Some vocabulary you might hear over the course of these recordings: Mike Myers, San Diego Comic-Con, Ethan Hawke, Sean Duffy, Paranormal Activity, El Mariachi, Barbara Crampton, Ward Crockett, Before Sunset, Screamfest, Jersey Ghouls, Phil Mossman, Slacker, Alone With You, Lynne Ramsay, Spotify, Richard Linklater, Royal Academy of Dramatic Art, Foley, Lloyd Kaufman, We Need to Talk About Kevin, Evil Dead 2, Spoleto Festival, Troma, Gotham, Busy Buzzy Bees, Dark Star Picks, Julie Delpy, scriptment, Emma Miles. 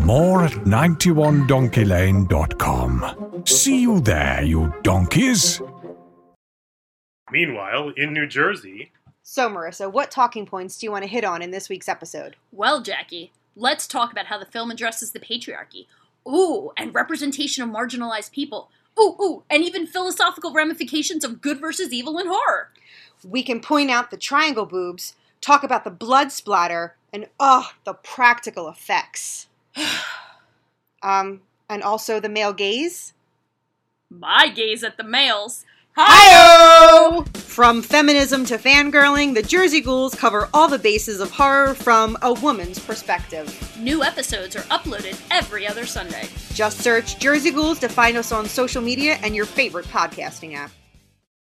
More at 91donkeylane.com. See you there, you donkeys. Meanwhile, in New Jersey... So, Marissa, what talking points do you want to hit on in this week's episode? Well, Jackie, let's talk about how the film addresses the patriarchy. Ooh, and representation of marginalized people. Ooh, and even philosophical ramifications of good versus evil in horror. We can point out the triangle boobs, talk about the blood splatter, and, the practical effects. And also the male gaze. My gaze at the males. Hi-oh! From feminism to fangirling, the Jersey Ghouls cover all the bases of horror from a woman's perspective. New episodes are uploaded every other Sunday. Just search Jersey Ghouls to find us on social media and your favorite podcasting app.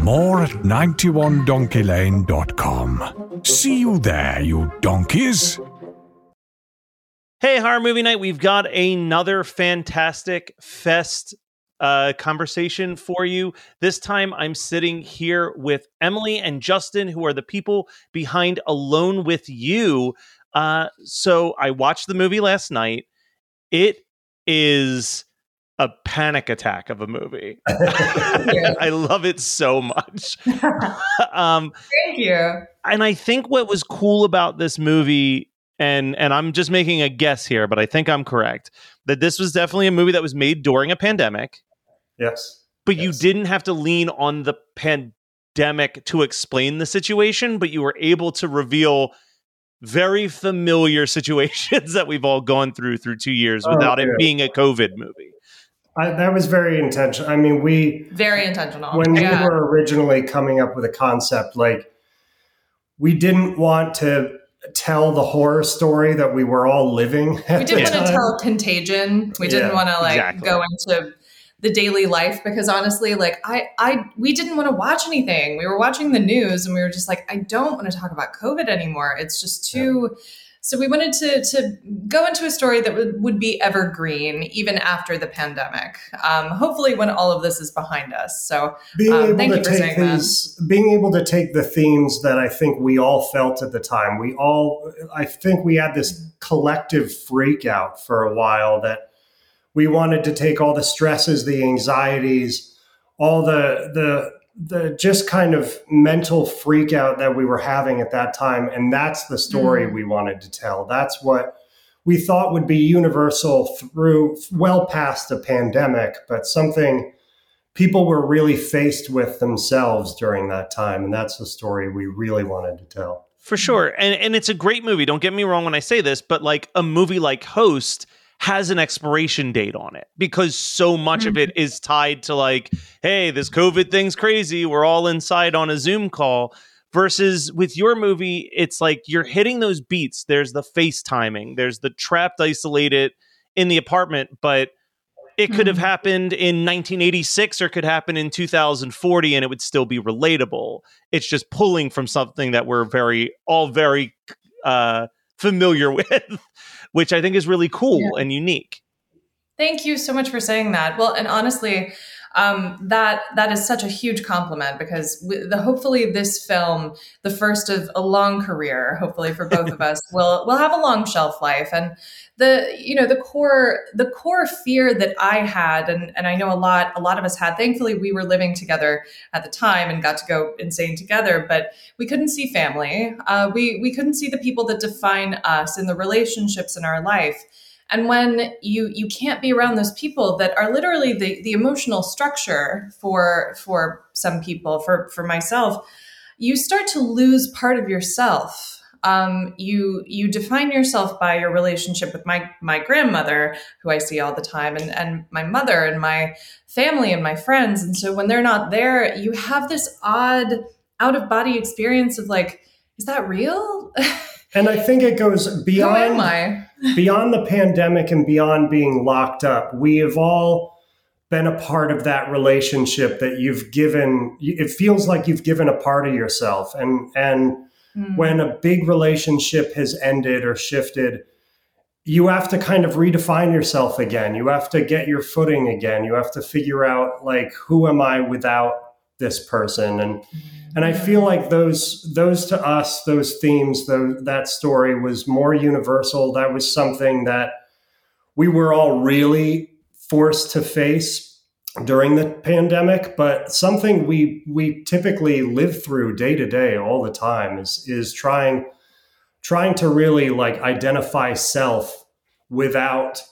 More at 91donkeylane.com. See you there, you donkeys. Hey, Horror Movie Night. We've got another Fantastic Fest conversation for you. This time I'm sitting here with Emily and Justin, who are the people behind Alone With You. So I watched the movie last night. It is a panic attack of a movie. I love it so much. Thank you. And I think what was cool about this movie, and I'm just making a guess here, but I think I'm correct, that this was definitely a movie that was made during a pandemic. Yes. But you didn't have to lean on the pandemic to explain the situation, but you were able to reveal very familiar situations that we've all gone through 2 years without it being a COVID movie. That was very intentional. I mean, very intentional. When we were originally coming up with a concept, like, we didn't want to tell the horror story that we were all living. We didn't want to tell Contagion. We didn't want to go into the daily life, because honestly, we didn't want to watch anything. We were watching the news and we were just like, I don't want to talk about COVID anymore. It's just too... Yeah. So we wanted to go into a story that would be evergreen even after the pandemic. Hopefully when all of this is behind us. So thank you for saying that. Being able to take the themes that I think we all felt at the time. I think we had this collective freak out for a while that we wanted to take all the stresses, the anxieties, all the just kind of mental freak out that we were having at that time. And that's the story we wanted to tell. That's what we thought would be universal through well past the pandemic, but something people were really faced with themselves during that time. And that's the story we really wanted to tell. For sure. And it's a great movie. Don't get me wrong when I say this, but like a movie like Host has an expiration date on it, because so much of it is tied to like, hey, this COVID thing's crazy. We're all inside on a Zoom call. Versus with your movie, it's like you're hitting those beats. There's the FaceTiming. There's the trapped, isolated in the apartment. But it could have happened in 1986 or could happen in 2040 and it would still be relatable. It's just pulling from something that we're all very familiar with, which I think is really cool and unique. Thank you so much for saying that. Well, and honestly, that is such a huge compliment, because hopefully this film, the first of a long career, hopefully for both of us, will have a long shelf life. And the core fear that I had, and I know a lot of us had, thankfully we were living together at the time and got to go insane together, but we couldn't see family. We couldn't see the people that define us and the relationships in our life. And when you can't be around those people that are literally the emotional structure for some people, for myself, you start to lose part of yourself. You define yourself by your relationship with my grandmother, who I see all the time, and my mother and my family and my friends. And so when they're not there, you have this odd out of body experience of like, is that real? And I think it goes beyond, beyond the pandemic and beyond being locked up. We have all been a part of that relationship that you've given. It feels like you've given a part of yourself. And when a big relationship has ended or shifted, you have to kind of redefine yourself again. You have to get your footing again. You have to figure out, like, who am I without this person? And I feel like those to us, those themes, that story was more universal. That was something that we were all really forced to face during the pandemic, but something we typically live through day to day all the time is trying to really, like, identify self without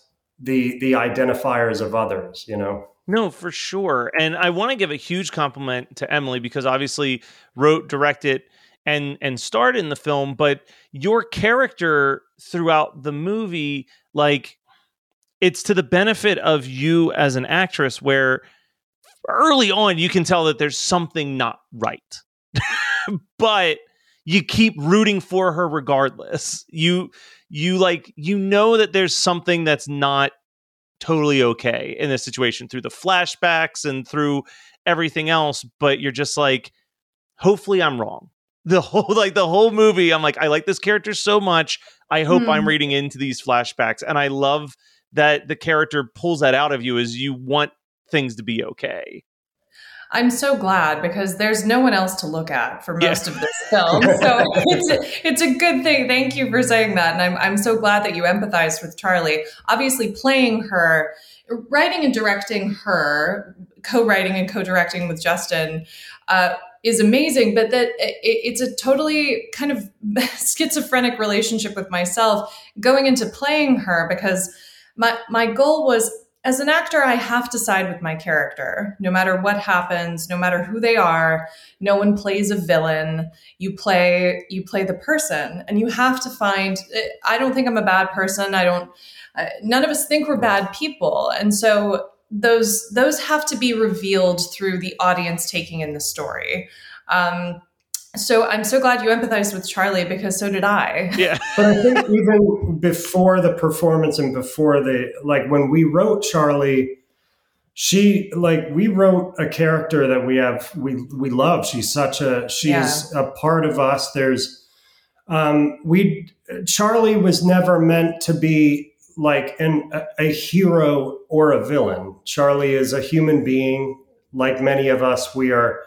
the identifiers of others, you know? No, for sure. And I want to give a huge compliment to Emily, because obviously wrote, directed, and starred in the film, but your character throughout the movie, like, it's to the benefit of you as an actress, where early on you can tell that there's something not right, but you keep rooting for her regardless. You like, you know that there's something that's not totally okay in this situation through the flashbacks and through everything else, but you're just like, hopefully I'm wrong. The whole movie, I'm like, I like this character so much. I hope I'm reading into these flashbacks, and I love that the character pulls that out of you, is you want things to be okay. I'm so glad, because there's no one else to look at for most of this film. So it's a good thing. Thank you for saying that. And I'm so glad that you empathized with Charlie. Obviously playing her, writing and directing her, co-writing and co-directing with Justin, is amazing, but that it's a totally kind of schizophrenic relationship with myself going into playing her, because my goal was, as an actor, I have to side with my character, no matter what happens, no matter who they are. No one plays a villain. You play the person, and you have to find, I don't think I'm a bad person. None of us think we're bad people. And so those have to be revealed through the audience taking in the story. So I'm so glad you empathized with Charlie, because so did I. Yeah. But I think even before the performance and before when we wrote Charlie, we wrote a character that we love. She's a part of us. There's, Charlie was never meant to be like a hero or a villain. Charlie is a human being. Like many of us, we are,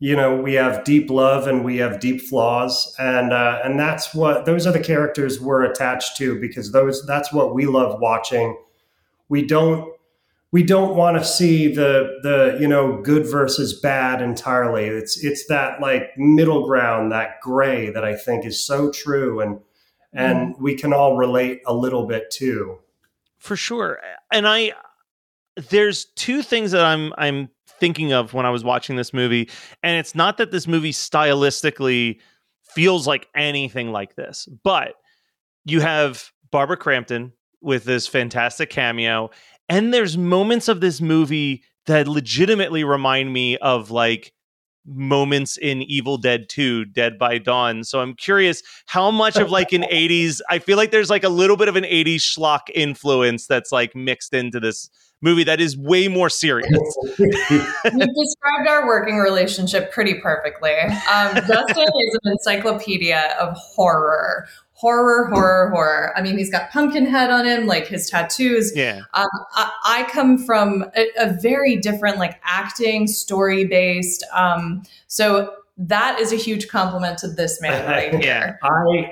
you know, we have deep love and we have deep flaws, and those are the characters we're attached to, because that's what we love watching. We don't want to see the you know, good versus bad entirely. It's that, like, middle ground, that gray, that I think is so true, and we can all relate a little bit too. For sure. And there's two things that I'm thinking of when I was watching this movie, and it's not that this movie stylistically feels like anything like this, but you have Barbara Crampton with this fantastic cameo, and there's moments of this movie that legitimately remind me of, like, moments in Evil Dead 2, Dead by Dawn. So I'm curious how much of, like, an 80s, I feel like there's, like, a little bit of an 80s schlock influence that's, like, mixed into this movie that is way more serious. You've described our working relationship pretty perfectly. Justin is an encyclopedia of horror. Horror. I mean, he's got Pumpkinhead on him, like his tattoos. Yeah. I come from a very different, like, acting, story-based. So that is a huge compliment to this man right here.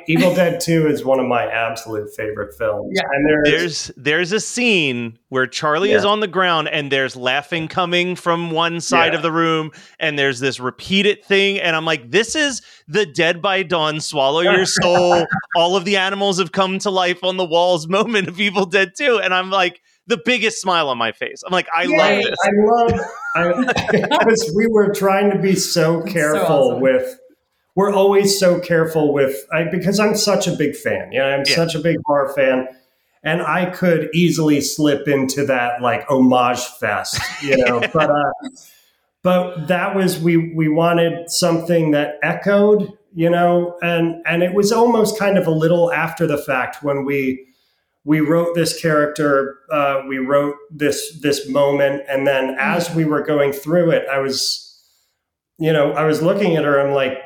Evil Dead 2 is one of my absolute favorite films. Yeah. And there's a scene where Charlie is on the ground, and there's laughing coming from one side of the room, and there's this repeated thing, and I'm like, this is the Dead by Dawn, swallow your soul, all of the animals have come to life on the walls moment of Evil Dead 2, and I'm like, the biggest smile on my face. I'm like, I love this. We were trying to be so careful we're always so careful with, because I'm such a big fan. You know, I'm such a big horror fan. And I could easily slip into that like homage fest, you know, but that was, we wanted something that echoed, you know, and it was almost kind of a little after the fact when we wrote this character, we wrote this moment. And then as we were going through it, I was looking at her. I'm like,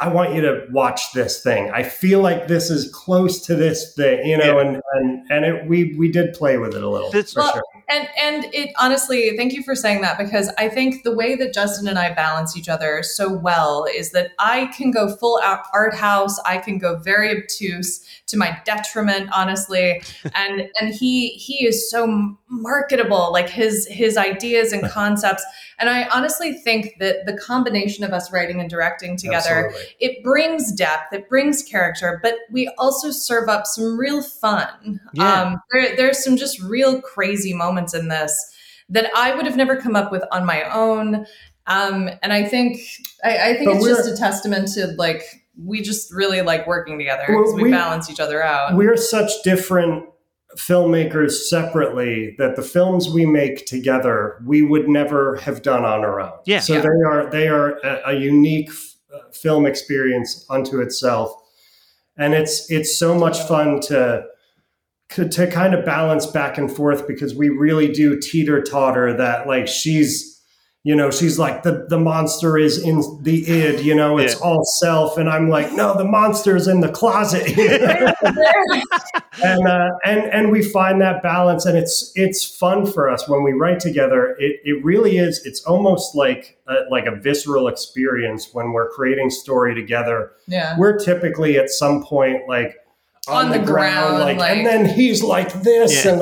I want you to watch this thing. I feel like this is close to this thing, you know, and we did play with it a little. Sure. And it honestly, thank you for saying that, because I think the way that Justin and I balance each other so well is that I can go full out art house. I can go very obtuse to my detriment, honestly. And he is so marketable, like his ideas and concepts. And I honestly think that the combination of us writing and directing together, it brings depth, it brings character, but we also serve up some real fun. Yeah. There's some just real crazy moments in this that I would have never come up with on my own. And I think it's just a testament to like, we just really like working together because we balance each other out. We're such different filmmakers separately that the films we make together, we would never have done on our own. Yeah. So they are a unique film experience unto itself. And it's so much fun to kind of balance back and forth, because we really do teeter-totter that like she's like the monster is in the id, you know, it's all self. And I'm like, no, the monster's in the closet. and we find that balance, and it's fun for us when we write together. It really is. It's almost like a visceral experience when we're creating story together. Yeah. We're typically at some point like, on the ground, and then he's like this, write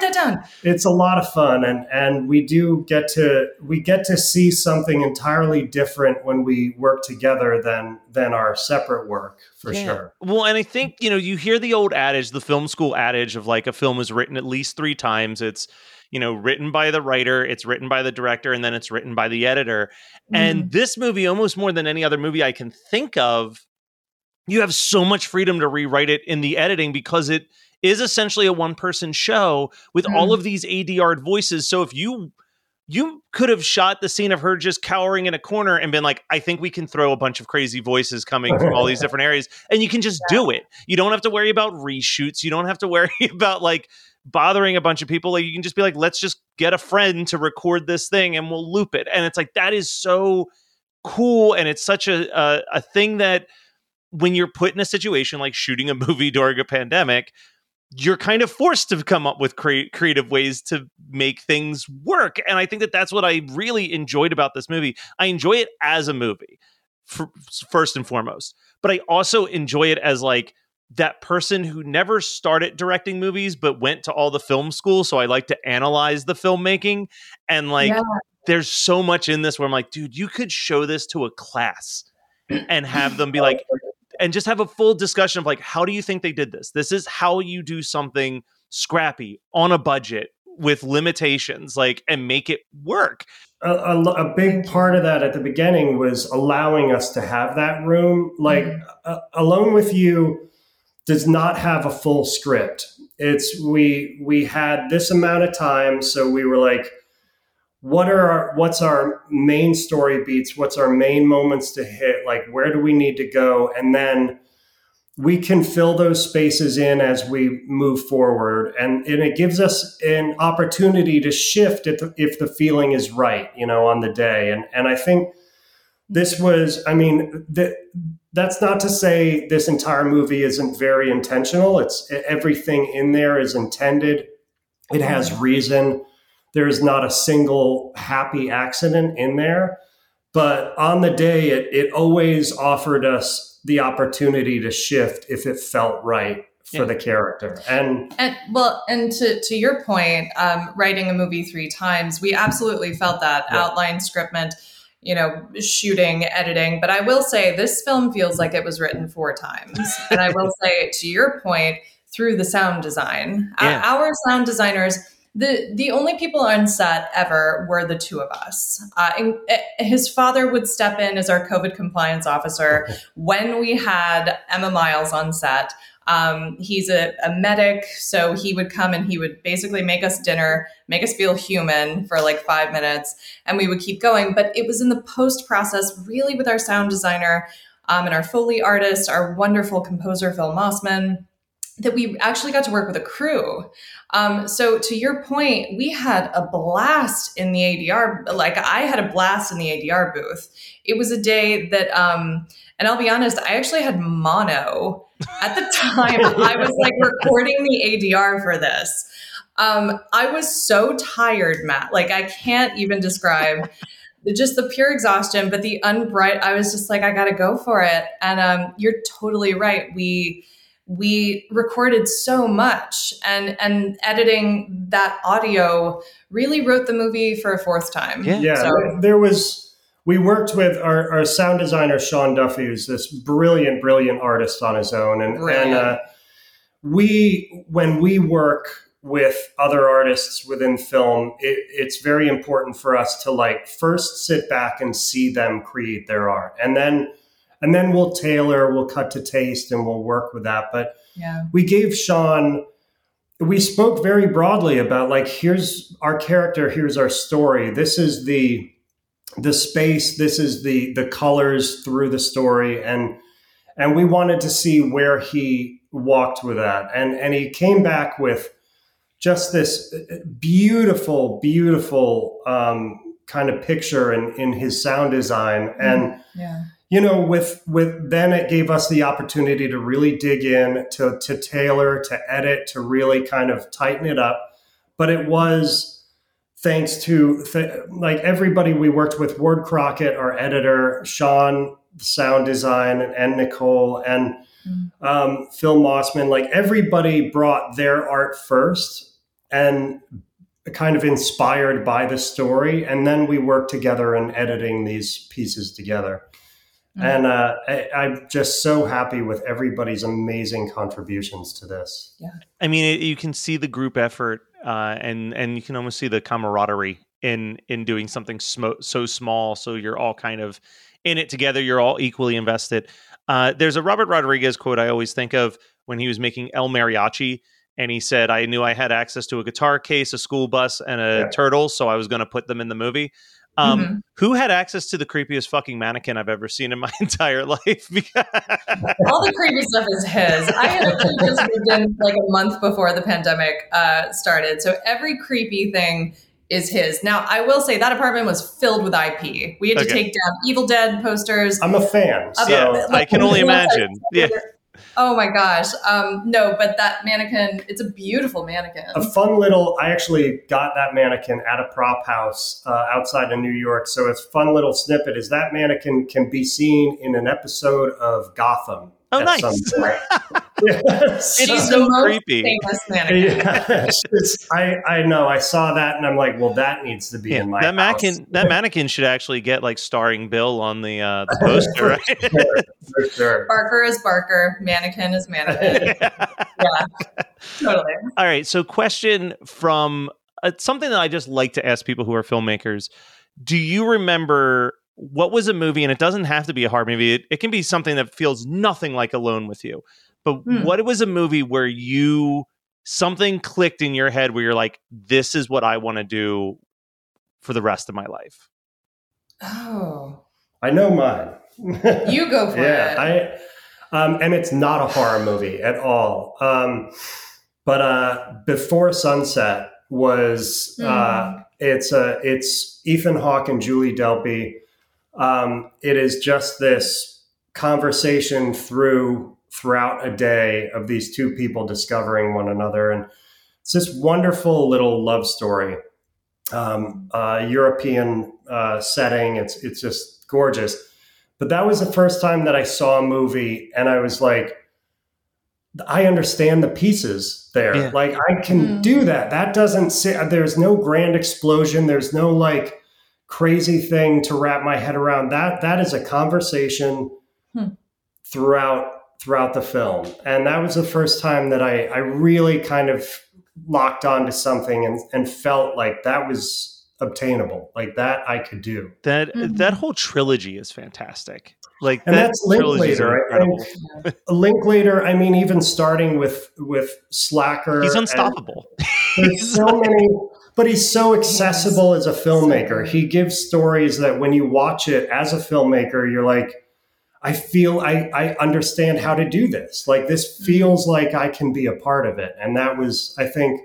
that down. It's a lot of fun, and we do get to see something entirely different when we work together than our separate work, for sure. Well, and I think, you know, you hear the old adage, the film school adage of like a film is written at least three times. It's, you know, written by the writer, it's written by the director, and then it's written by the editor. Mm-hmm. And this movie, almost more than any other movie I can think of, you have so much freedom to rewrite it in the editing, because it is essentially a one-person show with all of these ADR'd voices. So if you could have shot the scene of her just cowering in a corner and been like, I think we can throw a bunch of crazy voices coming from all these different areas, and you can just do it. You don't have to worry about reshoots. You don't have to worry about like bothering a bunch of people. Like, you can just be like, let's just get a friend to record this thing and we'll loop it. And it's like, that is so cool. And it's such a thing that, when you're put in a situation like shooting a movie during a pandemic, you're kind of forced to come up with creative ways to make things work. And I think that that's what I really enjoyed about this movie. I enjoy it as a movie, first and foremost, but I also enjoy it as like that person who never started directing movies, but went to all the film school. So I like to analyze the filmmaking, and like, there's so much in this where I'm like, dude, you could show this to a class and have them be like, and just have a full discussion of like, how do you think they did this? This is how you do something scrappy on a budget with limitations, like, and make it work. A big part of that at the beginning was allowing us to have that room. Like, Alone With You does not have a full script. It's, we had this amount of time. So we were like, what's our main story beats? What's our main moments to hit? Like, where do we need to go? And then we can fill those spaces in as we move forward. And it gives us an opportunity to shift if the feeling is right, you know, on the day. And I think this was, I mean, that's not to say this entire movie isn't very intentional. It's everything in there is intended. It has reason. There is not a single happy accident in there, but on the day, it always offered us the opportunity to shift if it felt right for the character. And to your point, writing a movie three times, we absolutely felt that outline, scriptment, you know, shooting, editing. But I will say this film feels like it was written four times. And I will say, to your point, through the sound design. Yeah. Our sound designers, the only people on set ever were the two of us. His father would step in as our COVID compliance officer when we had Emma Miles on set. He's a medic, so he would come and he would basically make us dinner, make us feel human for like 5 minutes, and we would keep going. But it was in the post process, really, with our sound designer and our Foley artist, our wonderful composer, Phil Mossman, that we actually got to work with a crew. So to your point, we had a blast in the ADR. Like, I had a blast in the ADR booth. It was a day that, and I'll be honest, I actually had mono at the time. I was like recording the ADR for this. I was so tired, Matt. Like, I can't even describe just the pure exhaustion, but I was just like, I got to go for it. And you're totally right. We recorded so much, and editing that audio really wrote the movie for a fourth time. Yeah. So. We worked with our sound designer, Sean Duffy, who's this brilliant, brilliant artist on his own. When we work with other artists within film, it's very important for us to like first sit back and see them create their art, and then we'll cut to taste and we'll work with that. But we spoke very broadly about like, here's our character, here's our story. This is the space, this is the colors through the story. And we wanted to see where he walked with that. And he came back with just this beautiful, beautiful kind of picture in his sound design. And you know, with then it gave us the opportunity to really dig in, to tailor, to edit, to really kind of tighten it up. But it was thanks to like everybody we worked with, Ward Crockett, our editor, Sean, sound design, and Nicole, and Phil Mossman. Like, everybody brought their art first and kind of inspired by the story. And then we worked together in editing these pieces together. And I'm just so happy with everybody's amazing contributions to this. Yeah, I mean, you can see the group effort, and you can almost see the camaraderie in doing something so small. So you're all kind of in it together. You're all equally invested. There's a Robert Rodriguez quote I always think of when he was making El Mariachi. And he said, I knew I had access to a guitar case, a school bus, and a turtle. So I was going to put them in the movie. Who had access to the creepiest fucking mannequin I've ever seen in my entire life? All the creepy stuff is his. I had actually just moved in like a month before the pandemic started. So every creepy thing is his. Now, I will say that apartment was filled with IP. We had to take down Evil Dead posters. I'm a fan. I can only imagine. Yeah. Oh my gosh. No, but that mannequin, it's a beautiful mannequin. I actually got that mannequin at a prop house outside of New York. So it's fun little snippet is that mannequin can be seen in an episode of Gotham. Oh, nice. Some point. She's so creepy. Famous mannequin. Yeah. I know. I saw that and I'm like, well, that needs to be in my house. That mannequin should actually get like starring Bill on the poster, right? For sure. Barker is Barker. Mannequin is mannequin. Yeah, totally. All right. So, question from something that I just like to ask people who are filmmakers. Do you remember? What was a movie, and it doesn't have to be a hard movie, it can be something that feels nothing like Alone With You, but what was a movie where something clicked in your head where you're like, this is what I want to do for the rest of my life? Oh, I know mine. You go for it. And it's not a horror movie at all. But Before Sunset was, it's Ethan Hawke and Julie Delpy. It is just this conversation throughout a day of these two people discovering one another. And it's this wonderful little love story, European setting. It's just gorgeous. But that was the first time that I saw a movie and I was like, I understand the pieces there. Yeah. Like, I can do that. That doesn't sit. There's no grand explosion. There's no like crazy thing to wrap my head around. That is a conversation throughout throughout the film. And that was the first time that I really kind of locked onto something and felt like that was obtainable, like that I could do. That whole trilogy is fantastic. Like, and that's Linklater. I think Linklater, I mean, even starting with Slacker. He's unstoppable. There's so many, but he's so accessible as a filmmaker. He gives stories that when you watch it as a filmmaker, you're like, I feel I understand how to do this. Like, this feels like I can be a part of it. And that was, I think,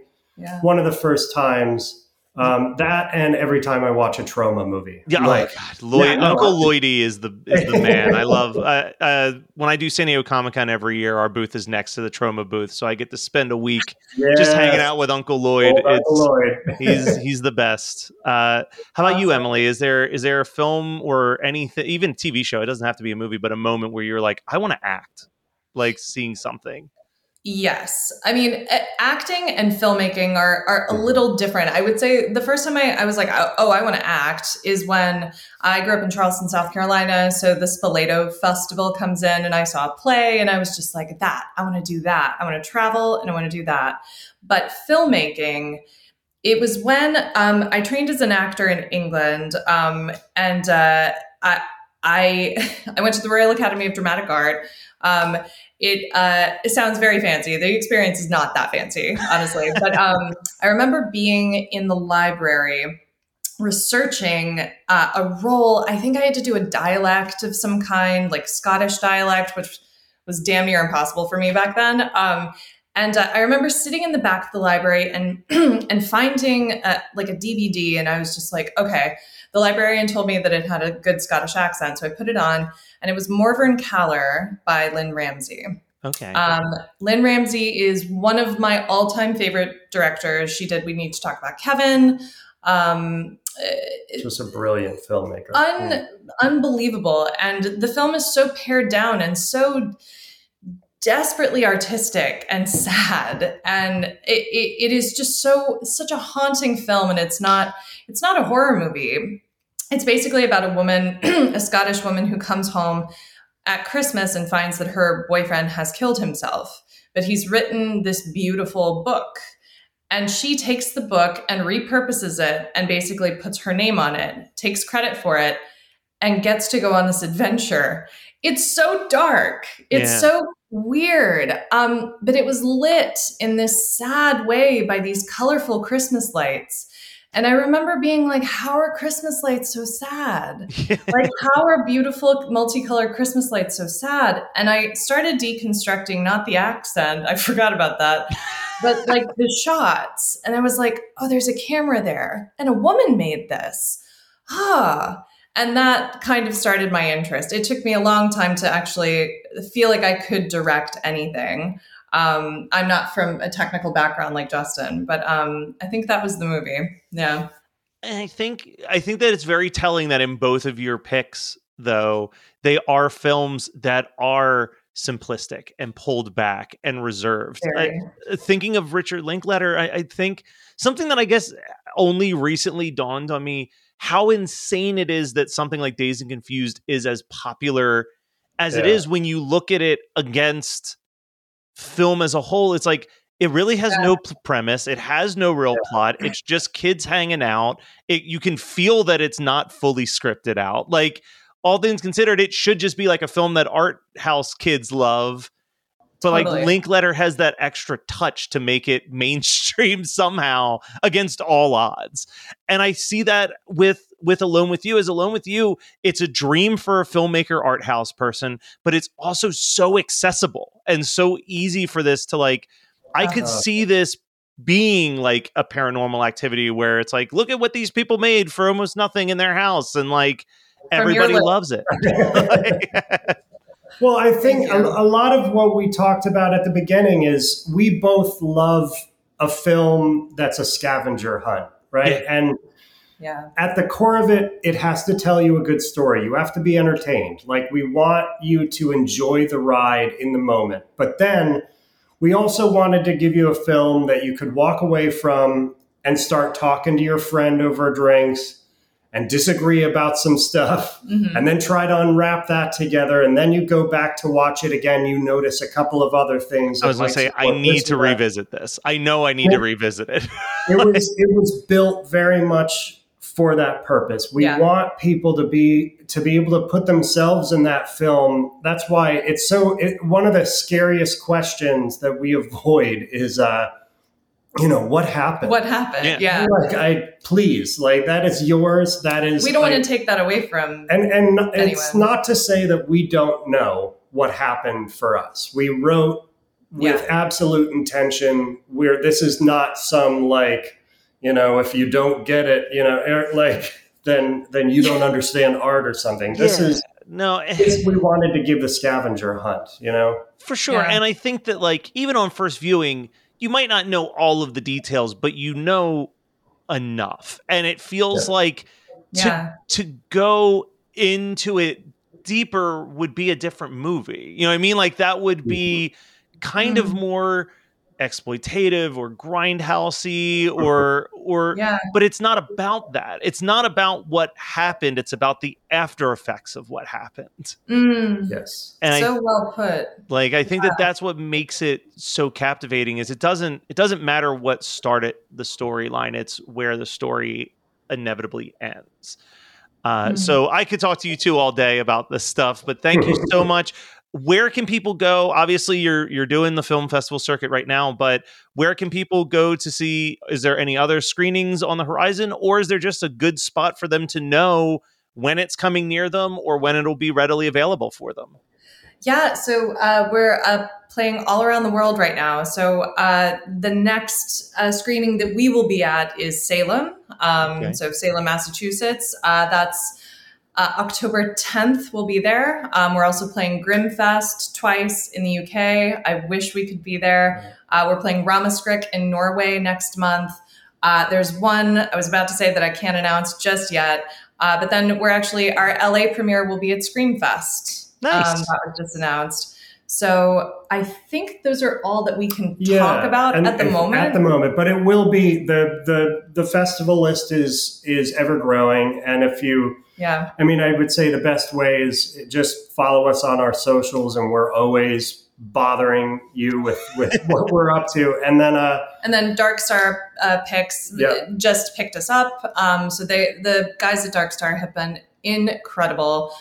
one of the first times. That and every time I watch a Troma movie. Yeah, like, oh God. Uncle Lloydie is the man. I love when I do San Diego Comic-Con every year, our booth is next to the Troma booth, so I get to spend a week just hanging out with Uncle Lloyd. Uncle Lloyd. he's the best. How about you, Emily? Is there a film or anything, even TV show, it doesn't have to be a movie, but a moment where you're like, I want to act, like seeing something? Yes. I mean, acting and filmmaking are a little different. I would say the first time I was like, oh, I want to act is when I grew up in Charleston, South Carolina. So the Spoleto Festival comes in and I saw a play and I was just like, I want to do that. I want to travel and I want to do that. But filmmaking, it was when I trained as an actor in England, and I went to the Royal Academy of Dramatic Art. It sounds very fancy. The experience is not that fancy, honestly. But I remember being in the library researching a role. I think I had to do a dialect of some kind, like Scottish dialect, which was damn near impossible for me back then. And I remember sitting in the back of the library and finding a DVD. And I was just like, okay. The librarian told me that it had a good Scottish accent, so I put it on, and it was Morvern Callar by Lynne Ramsay. Okay. Lynne Ramsay is one of my all-time favorite directors. She did We Need to Talk About Kevin. Just a brilliant filmmaker. Unbelievable. And the film is so pared down and so desperately artistic and sad, and it is just such a haunting film. And it's not a horror movie. It's basically about a woman, a Scottish woman, who comes home at Christmas and finds that her boyfriend has killed himself, but he's written this beautiful book, and she takes the book and repurposes it and basically puts her name on it, takes credit for it, and gets to go on this adventure. It's so dark. It's so weird. But it was lit in this sad way by these colorful Christmas lights. And I remember being like, how are Christmas lights so sad? Like, how are beautiful multicolored Christmas lights so sad? And I started deconstructing, not the accent, I forgot about that, but like the shots. And I was like, oh, there's a camera there and a woman made this. And that kind of started my interest. It took me a long time to actually feel like I could direct anything. I'm not from a technical background like Justin, but I think that was the movie. Yeah. And I think that it's very telling that in both of your picks, though, they are films that are simplistic and pulled back and reserved. Thinking of Richard Linklater, I think something that I guess only recently dawned on me, how insane it is that something like Dazed and Confused is as popular as it is when you look at it against film as a whole. It's like, it really has no premise. It has no real plot. It's just kids hanging out. You can feel that it's not fully scripted out. Like, all things considered, it should just be like a film that art house kids love. But like, Linklater has that extra touch to make it mainstream somehow against all odds. And I see that with Alone With You. As Alone With You, it's a dream for a filmmaker art house person, but it's also so accessible and so easy for this to like, I could see this being like a Paranormal Activity where it's like, look at what these people made for almost nothing in their house. And like, everybody loves it. Well, I think a lot of what we talked about at the beginning is we both love a film that's a scavenger hunt, right? Yeah. And at the core of it, it has to tell you a good story. You have to be entertained. Like, we want you to enjoy the ride in the moment. But then we also wanted to give you a film that you could walk away from and start talking to your friend over drinks and disagree about some stuff, mm-hmm. and then try to unwrap that together. And then you go back to watch it again. You notice a couple of other things. I was going to say, I need to revisit this. I know I need to revisit it. It was built very much for that purpose. We want people to be able to put themselves in that film. That's why it's one of the scariest questions that we avoid is, what happened? What happened? Yeah. That is yours. That is. We don't want to take that away from. And anyone. It's not to say that we don't know what happened for us. We wrote with absolute intention. This is not some if you don't get it, then you don't understand art or something. This is. No, we wanted to give the scavenger hunt, for sure. Yeah. And I think that even on first viewing, you might not know all of the details, but you know enough. And it feels to go into it deeper would be a different movie. You know what I mean? That would be kind of more exploitative or grindhousey or but it's not about that. It's not about what happened. It's about the after effects of what happened. Mm. Yes. And so well put. I think that's what makes it so captivating is it doesn't matter what started the storyline. It's where the story inevitably ends. So I could talk to you two all day about this stuff, but thank you so much. Where can people go? Obviously, you're doing the film festival circuit right now, but where can people go to see? Is there any other screenings on the horizon, or is there just a good spot for them to know when it's coming near them or when it'll be readily available for them? Yeah, so we're playing all around the world right now. So the next screening that we will be at is Salem. So Salem, Massachusetts. That's October 10th we'll be there. We're also playing Grimfest twice in the UK. I wish we could be there. We're playing Rameskrik in Norway next month. There's one I was about to say that I can't announce just yet, but then we're actually, our LA premiere will be at Screamfest. Nice. That was just announced. So I think those are all that we can talk about at the moment. At the moment, but it will be the festival list is ever growing, and if you, I would say the best way is just follow us on our socials, and we're always bothering you with what we're up to, and then Dark Star Picks just picked us up, so the guys at Dark Star have been incredible.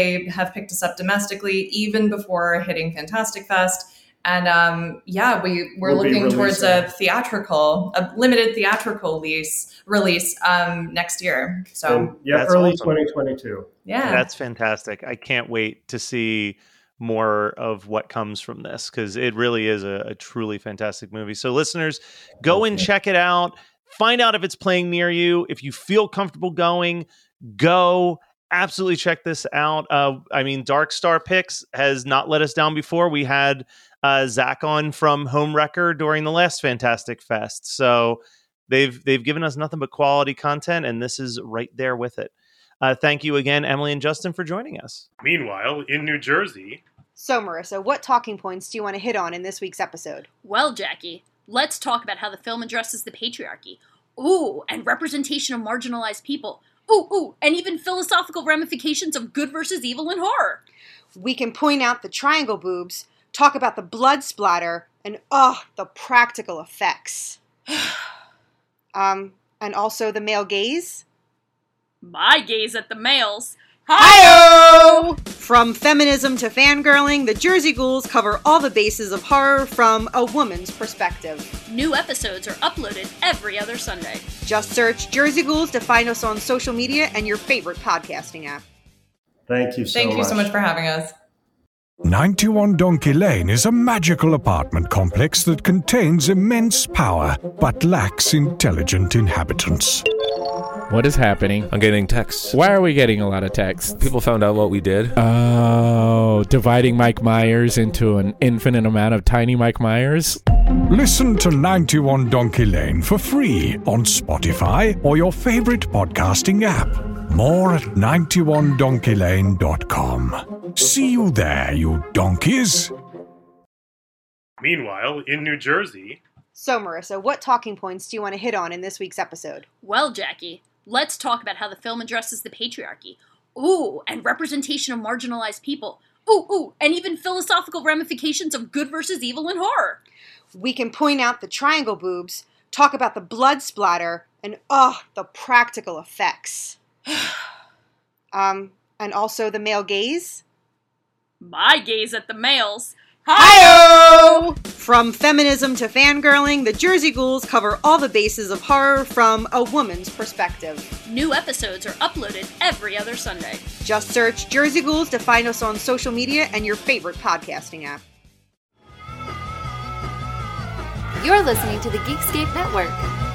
They have picked us up domestically even before hitting Fantastic Fest. And we'll looking towards a limited theatrical release next year. So early awesome. 2022. Yeah. That's fantastic. I can't wait to see more of what comes from this because it really is a truly fantastic movie. So listeners, go and check it out. Find out if it's playing near you. If you feel comfortable going, go absolutely check this out. Dark Star Picks has not let us down before. We had Zach on from Homewrecker during the last Fantastic Fest. So they've given us nothing but quality content, and this is right there with it. Thank you again, Emily and Justin, for joining us. Meanwhile, in New Jersey. So, Marissa, what talking points do you want to hit on in this week's episode? Well, Jackie, let's talk about how the film addresses the patriarchy. Ooh, and representation of marginalized people. Ooh, and even philosophical ramifications of good versus evil in horror. We can point out the triangle boobs, talk about the blood splatter, and the practical effects. And also the male gaze. My gaze at the males. Hi-oh! From feminism to fangirling, the Jersey Ghouls cover all the bases of horror from a woman's perspective. New episodes are uploaded every other Sunday. Just search Jersey Ghouls to find us on social media and your favorite podcasting app. Thank you so much for having us. 91 Donkey Lane is a magical apartment complex that contains immense power but lacks intelligent inhabitants. What is happening? I'm getting texts. Why are we getting a lot of texts? People found out what we did. Oh, dividing Mike Myers into an infinite amount of tiny Mike Myers. Listen to 91 Donkey Lane for free on Spotify or your favorite podcasting app. More at 91donkeylane.com. See you there, you donkeys. Meanwhile, in New Jersey. So, Marissa, what talking points do you want to hit on in this week's episode? Well, Jackie, Let's talk about how the film addresses the patriarchy. Ooh, and representation of marginalized people. Ooh, ooh, and even philosophical ramifications of good versus evil in horror. We can point out the triangle boobs, talk about the blood splatter, and oh, the practical effects. And also the male gaze. My gaze at the males. Hi-oh! From feminism to fangirling, the Jersey Ghouls cover all the bases of horror from a woman's perspective. New episodes are uploaded every other Sunday. Just search Jersey Ghouls to find us on social media and your favorite podcasting app. You're listening to the Geekscape Network.